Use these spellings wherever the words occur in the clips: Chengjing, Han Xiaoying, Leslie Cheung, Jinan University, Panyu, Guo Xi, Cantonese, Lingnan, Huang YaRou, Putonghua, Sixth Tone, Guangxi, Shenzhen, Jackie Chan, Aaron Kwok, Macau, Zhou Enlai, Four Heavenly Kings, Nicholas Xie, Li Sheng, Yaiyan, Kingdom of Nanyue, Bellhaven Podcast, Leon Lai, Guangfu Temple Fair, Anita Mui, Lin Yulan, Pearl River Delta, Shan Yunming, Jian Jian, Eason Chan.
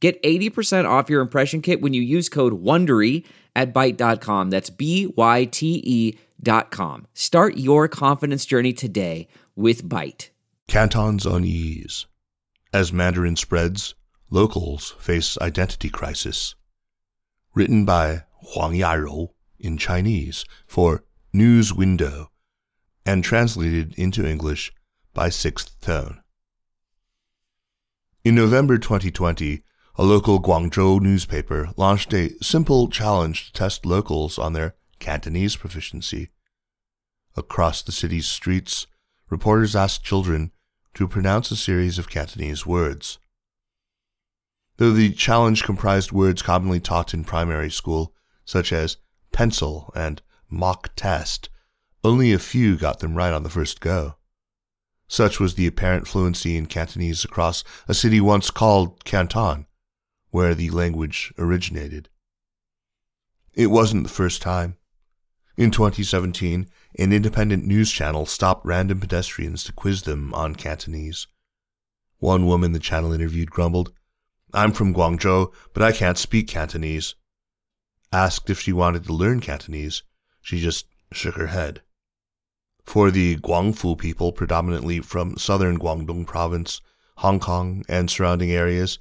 Get 80% off your impression kit when you use code WONDERY at Byte.com. That's BYTE.com. Start your confidence journey today with Byte. Canton's unease. As Mandarin spreads, locals face identity crisis. Written by Huang YaRou in Chinese for News Window and translated into English by Sixth Tone. In November 2020, a local Guangzhou newspaper launched a simple challenge to test locals on their Cantonese proficiency. Across the city's streets, reporters asked children to pronounce a series of Cantonese words. Though the challenge comprised words commonly taught in primary school, such as pencil and mock test, only a few got them right on the first go. Such was the apparent fluency in Cantonese across a city once called Canton, where the language originated. It wasn't the first time. In 2017, an independent news channel stopped random pedestrians to quiz them on Cantonese. One woman the channel interviewed grumbled, "I'm from Guangzhou, but I can't speak Cantonese." Asked if she wanted to learn Cantonese, she just shook her head. For the Guangfu people, predominantly from southern Guangdong province, Hong Kong, and surrounding areas,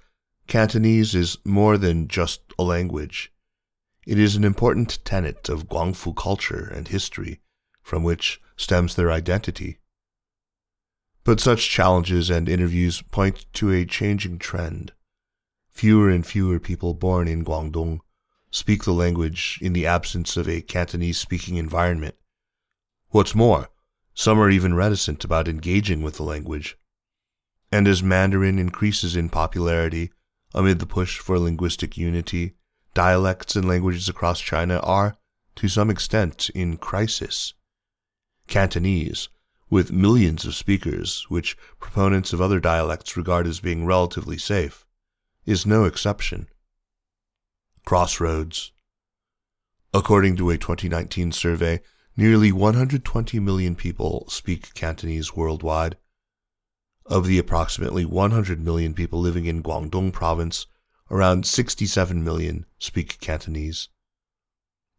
Cantonese is more than just a language. It is an important tenet of Guangfu culture and history, from which stems their identity. But such challenges and interviews point to a changing trend. Fewer and fewer people born in Guangdong speak the language in the absence of a Cantonese-speaking environment. What's more, some are even reticent about engaging with the language. And as Mandarin increases in popularity, amid the push for linguistic unity, dialects and languages across China are, to some extent, in crisis. Cantonese, with millions of speakers, which proponents of other dialects regard as being relatively safe, is no exception. Crossroads. According to a 2019 survey, nearly 120 million people speak Cantonese worldwide. Of the approximately 100 million people living in Guangdong province, around 67 million speak Cantonese.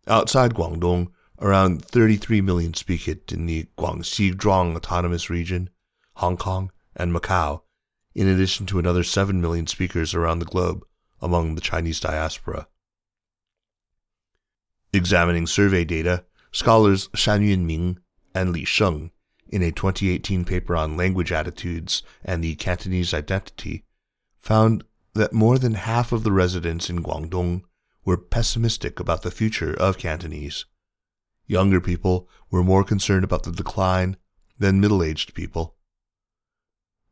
Outside Guangdong, around 33 million speak it in the Guangxi-Zhuang Autonomous Region, Hong Kong, and Macau, in addition to another 7 million speakers around the globe among the Chinese diaspora. Examining survey data, scholars Shan Yunming and Li Sheng, in a 2018 paper on language attitudes and the Cantonese identity, found that more than half of the residents in Guangdong were pessimistic about the future of Cantonese. Younger people were more concerned about the decline than middle-aged people.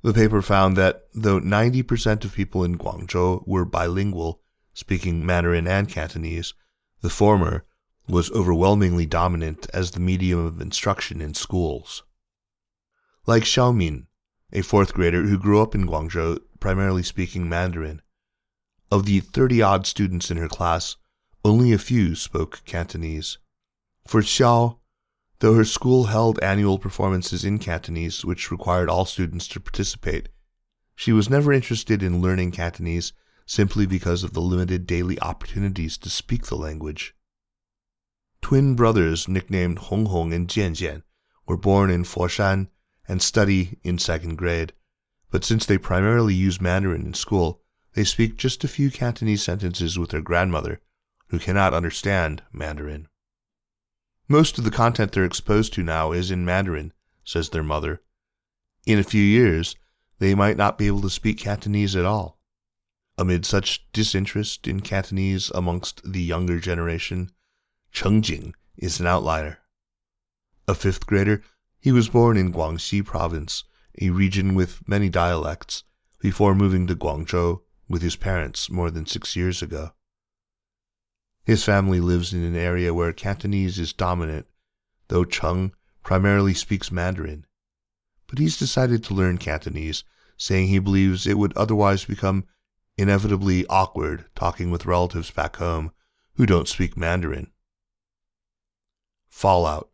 The paper found that, though 90% of people in Guangzhou were bilingual, speaking Mandarin and Cantonese, the former was overwhelmingly dominant as the medium of instruction in schools. Like Xiao Min, a fourth grader who grew up in Guangzhou primarily speaking Mandarin, of the 30-odd students in her class, only a few spoke Cantonese. For Xiao, though her school held annual performances in Cantonese which required all students to participate, she was never interested in learning Cantonese simply because of the limited daily opportunities to speak the language. Twin brothers nicknamed Hong Hong and Jian Jian were born in Foshan and study in second grade, but since they primarily use Mandarin in school, they speak just a few Cantonese sentences with their grandmother, who cannot understand Mandarin. "Most of the content they're exposed to now is in Mandarin," says their mother. "In a few years, they might not be able to speak Cantonese at all." Amid such disinterest in Cantonese amongst the younger generation, Chengjing is an outlier. A fifth grader, he was born in Guangxi province, a region with many dialects, before moving to Guangzhou with his parents more than 6 years ago. His family lives in an area where Cantonese is dominant, though Cheng primarily speaks Mandarin. But he's decided to learn Cantonese, saying he believes it would otherwise become inevitably awkward talking with relatives back home who don't speak Mandarin. Fallout.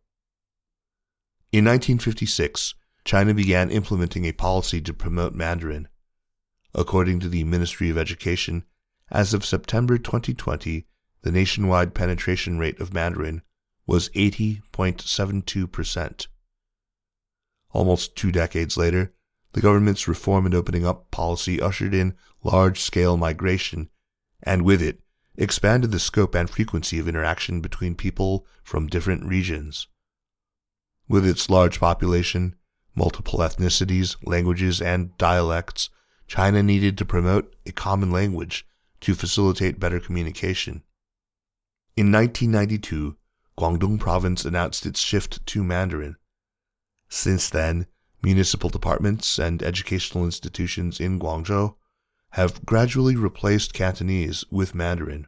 In 1956, China began implementing a policy to promote Mandarin. According to the Ministry of Education, as of September 2020, the nationwide penetration rate of Mandarin was 80.72%. Almost 2 decades later, the government's reform and opening up policy ushered in large-scale migration, and with it, expanded the scope and frequency of interaction between people from different regions. With its large population, multiple ethnicities, languages, and dialects, China needed to promote a common language to facilitate better communication. In 1992, Guangdong Province announced its shift to Mandarin. Since then, municipal departments and educational institutions in Guangzhou have gradually replaced Cantonese with Mandarin.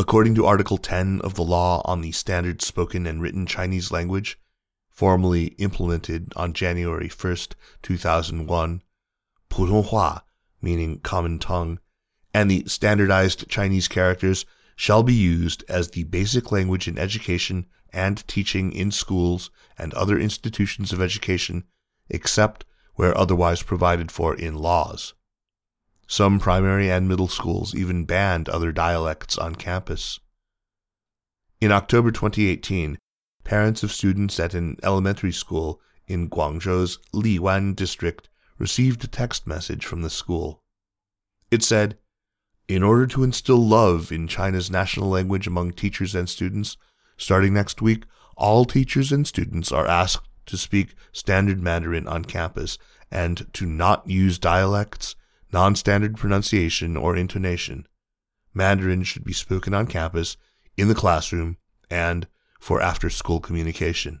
According to Article 10 of the Law on the Standard Spoken and Written Chinese Language, formally implemented on January 1, 2001, Putonghua, meaning common tongue, and the standardized Chinese characters shall be used as the basic language in education and teaching in schools and other institutions of education, except where otherwise provided for in laws. Some primary and middle schools even banned other dialects on campus. In October 2018, parents of students at an elementary school in Guangzhou's Liwan district received a text message from the school. It said, "In order to instill love in China's national language among teachers and students, starting next week, all teachers and students are asked to speak standard Mandarin on campus and to not use dialects, non-standard pronunciation, or intonation. Mandarin should be spoken on campus, in the classroom, and for after-school communication."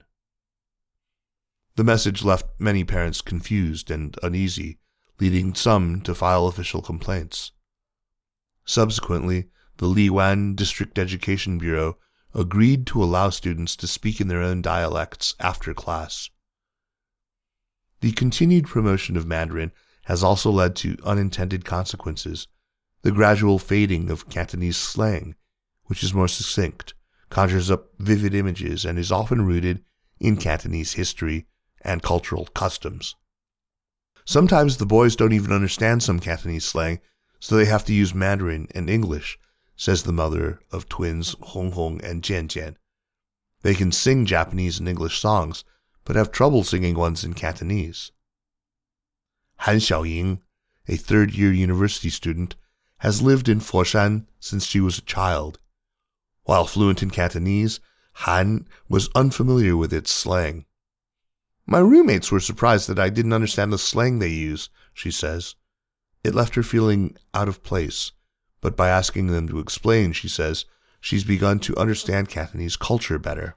The message left many parents confused and uneasy, leading some to file official complaints. Subsequently, the Liwan District Education Bureau agreed to allow students to speak in their own dialects after class. The continued promotion of Mandarin has also led to unintended consequences: the gradual fading of Cantonese slang, which is more succinct, conjures up vivid images, and is often rooted in Cantonese history and cultural customs. Sometimes the boys don't even understand some Cantonese slang, so they have to use Mandarin and English, says the mother of twins Hong Hong and Jian Jian. They can sing Japanese and English songs, but have trouble singing ones in Cantonese. Han Xiaoying, a third-year university student, has lived in Foshan since she was a child. While fluent in Cantonese, Han was unfamiliar with its slang. "My roommates were surprised that I didn't understand the slang they use," she says. It left her feeling out of place, but by asking them to explain, she says, she's begun to understand Cantonese culture better.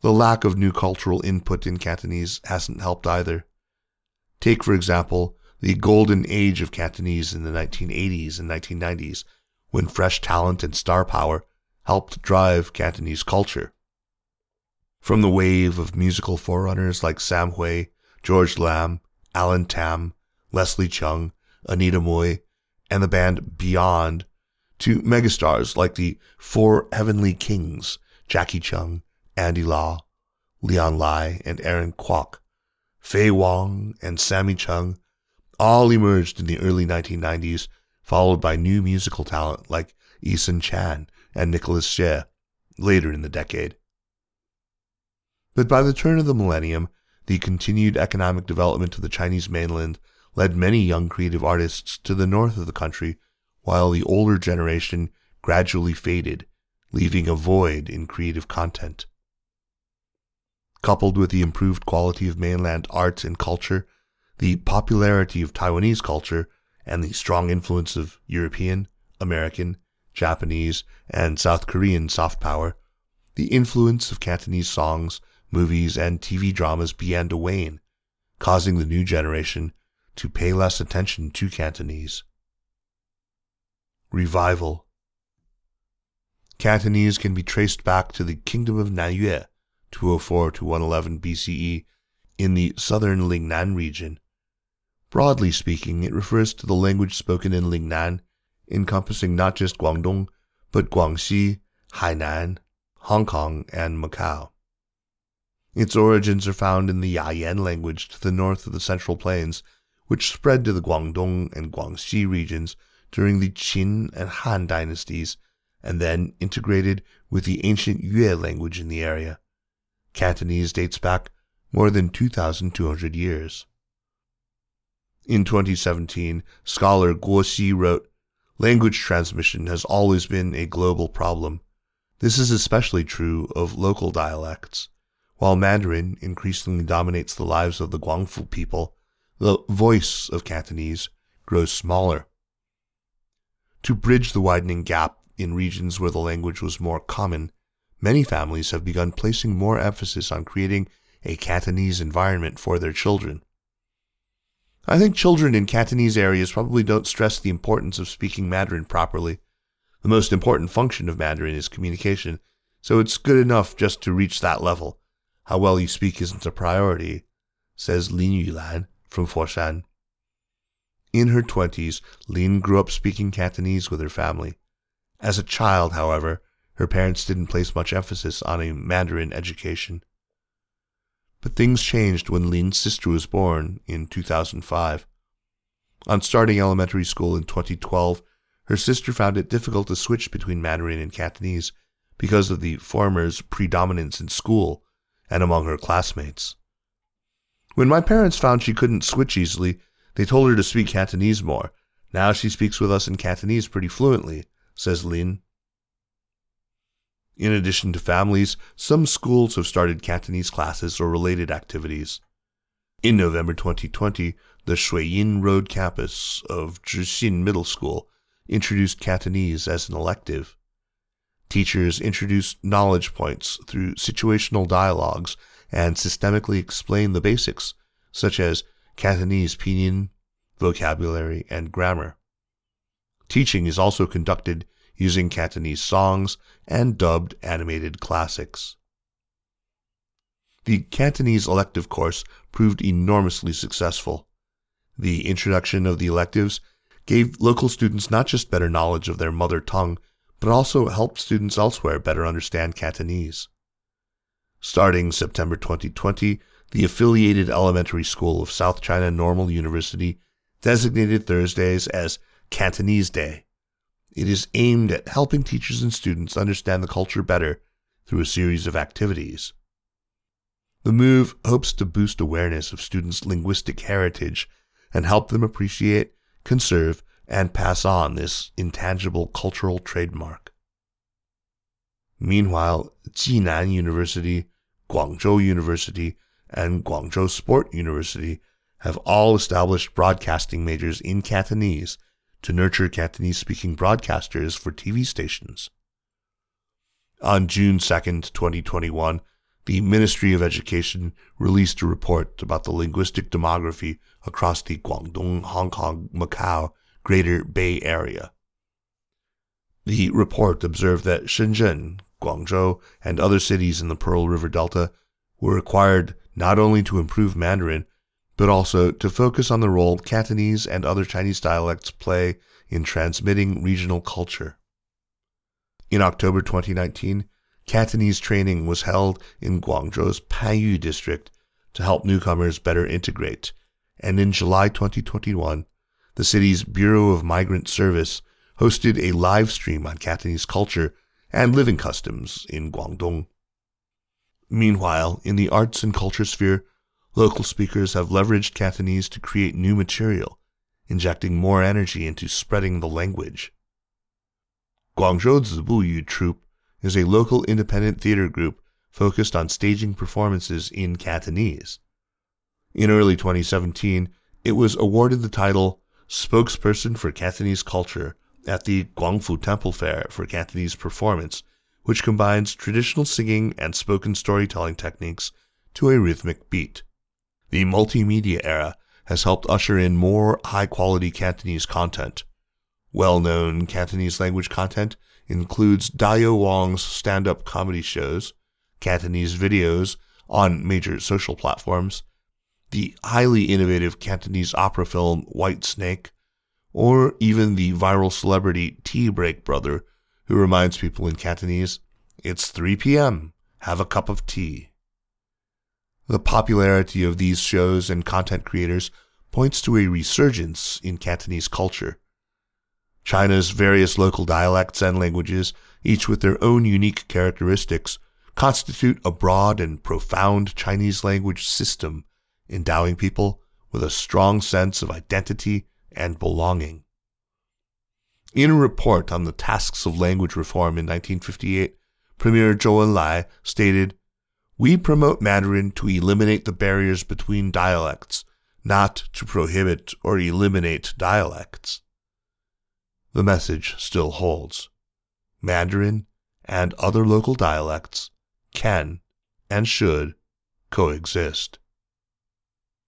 The lack of new cultural input in Cantonese hasn't helped either. Take, for example, the golden age of Cantonese in the 1980s and 1990s, when fresh talent and star power helped drive Cantonese culture. From the wave of musical forerunners like Sam Hui, George Lam, Alan Tam, Leslie Cheung, Anita Mui, and the band Beyond, to megastars like the Four Heavenly Kings, Jackie Chan, Andy Lau, Leon Lai, and Aaron Kwok, Fei Wang, and Sammy Chung, all emerged in the early 1990s, followed by new musical talent like Eason Chan and Nicholas Xie later in the decade. But by the turn of the millennium, the continued economic development of the Chinese mainland led many young creative artists to the north of the country, while the older generation gradually faded, leaving a void in creative content. Coupled with the improved quality of mainland arts and culture, the popularity of Taiwanese culture, and the strong influence of European, American, Japanese, and South Korean soft power, the influence of Cantonese songs, movies, and TV dramas began to wane, causing the new generation to pay less attention to Cantonese. Revival. Cantonese can be traced back to the Kingdom of Nanyue, 204 to 111 BCE, in the southern Lingnan region. Broadly speaking, it refers to the language spoken in Lingnan, encompassing not just Guangdong, but Guangxi, Hainan, Hong Kong, and Macau. Its origins are found in the Yaiyan language to the north of the Central Plains, which spread to the Guangdong and Guangxi regions during the Qin and Han dynasties, and then integrated with the ancient Yue language in the area. Cantonese dates back more than 2,200 years. In 2017, scholar Guo Xi wrote, "Language transmission has always been a global problem. This is especially true of local dialects. While Mandarin increasingly dominates the lives of the Guangfu people, the voice of Cantonese grows smaller." To bridge the widening gap in regions where the language was more common, many families have begun placing more emphasis on creating a Cantonese environment for their children. I think children in Cantonese areas probably don't stress the importance of speaking Mandarin properly. The most important function of Mandarin is communication, so it's good enough just to reach that level. How well you speak isn't a priority, says Lin Yulan from Foshan. In her 20s, Lin grew up speaking Cantonese with her family. As a child, however, her parents didn't place much emphasis on a Mandarin education. But things changed when Lin's sister was born in 2005. On starting elementary school in 2012, her sister found it difficult to switch between Mandarin and Cantonese because of the former's predominance in school and among her classmates. "When my parents found she couldn't switch easily, they told her to speak Cantonese more. Now she speaks with us in Cantonese pretty fluently," says Lin. In addition to families, some schools have started Cantonese classes or related activities. In November 2020, the Shuiyin Road Campus of Zhixin Middle School introduced Cantonese as an elective. Teachers introduced knowledge points through situational dialogues and systemically explain the basics, such as Cantonese pinyin, vocabulary, and grammar. Teaching is also conducted using Cantonese songs and dubbed animated classics. The Cantonese elective course proved enormously successful. The introduction of the electives gave local students not just better knowledge of their mother tongue, but also helped students elsewhere better understand Cantonese. Starting September 2020, the affiliated elementary school of South China Normal University designated Thursdays as Cantonese Day. It is aimed at helping teachers and students understand the culture better through a series of activities. The move hopes to boost awareness of students' linguistic heritage and help them appreciate, conserve, and pass on this intangible cultural trademark. Meanwhile, Jinan University, Guangzhou University, and Guangzhou Sport University have all established broadcasting majors in Cantonese to nurture Cantonese-speaking broadcasters for TV stations. On June 2, 2021, the Ministry of Education released a report about the linguistic demography across the Guangdong, Hong Kong, Macau, Greater Bay Area. The report observed that Shenzhen, Guangzhou, and other cities in the Pearl River Delta were required not only to improve Mandarin, but also to focus on the role Cantonese and other Chinese dialects play in transmitting regional culture. In October 2019, Cantonese training was held in Guangzhou's Panyu district to help newcomers better integrate, and in July 2021, the city's Bureau of Migrant Service hosted a live stream on Cantonese culture and living customs in Guangdong. Meanwhile, in the arts and culture sphere, local speakers have leveraged Cantonese to create new material, injecting more energy into spreading the language. Guangzhou Zibuyu Troupe is a local independent theater group focused on staging performances in Cantonese. In early 2017, it was awarded the title Spokesperson for Cantonese Culture at the Guangfu Temple Fair for Cantonese Performance, which combines traditional singing and spoken storytelling techniques to a rhythmic beat. The multimedia era has helped usher in more high-quality Cantonese content. Well-known Cantonese language content includes Dayo Wong's stand-up comedy shows, Cantonese videos on major social platforms, the highly innovative Cantonese opera film White Snake, or even the viral celebrity Tea Break Brother, who reminds people in Cantonese, "It's 3 p.m., have a cup of tea." The popularity of these shows and content creators points to a resurgence in Cantonese culture. China's various local dialects and languages, each with their own unique characteristics, constitute a broad and profound Chinese language system, endowing people with a strong sense of identity and belonging. In a report on the tasks of language reform in 1958, Premier Zhou Enlai stated, "We promote Mandarin to eliminate the barriers between dialects, not to prohibit or eliminate dialects." The message still holds. Mandarin and other local dialects can and should coexist.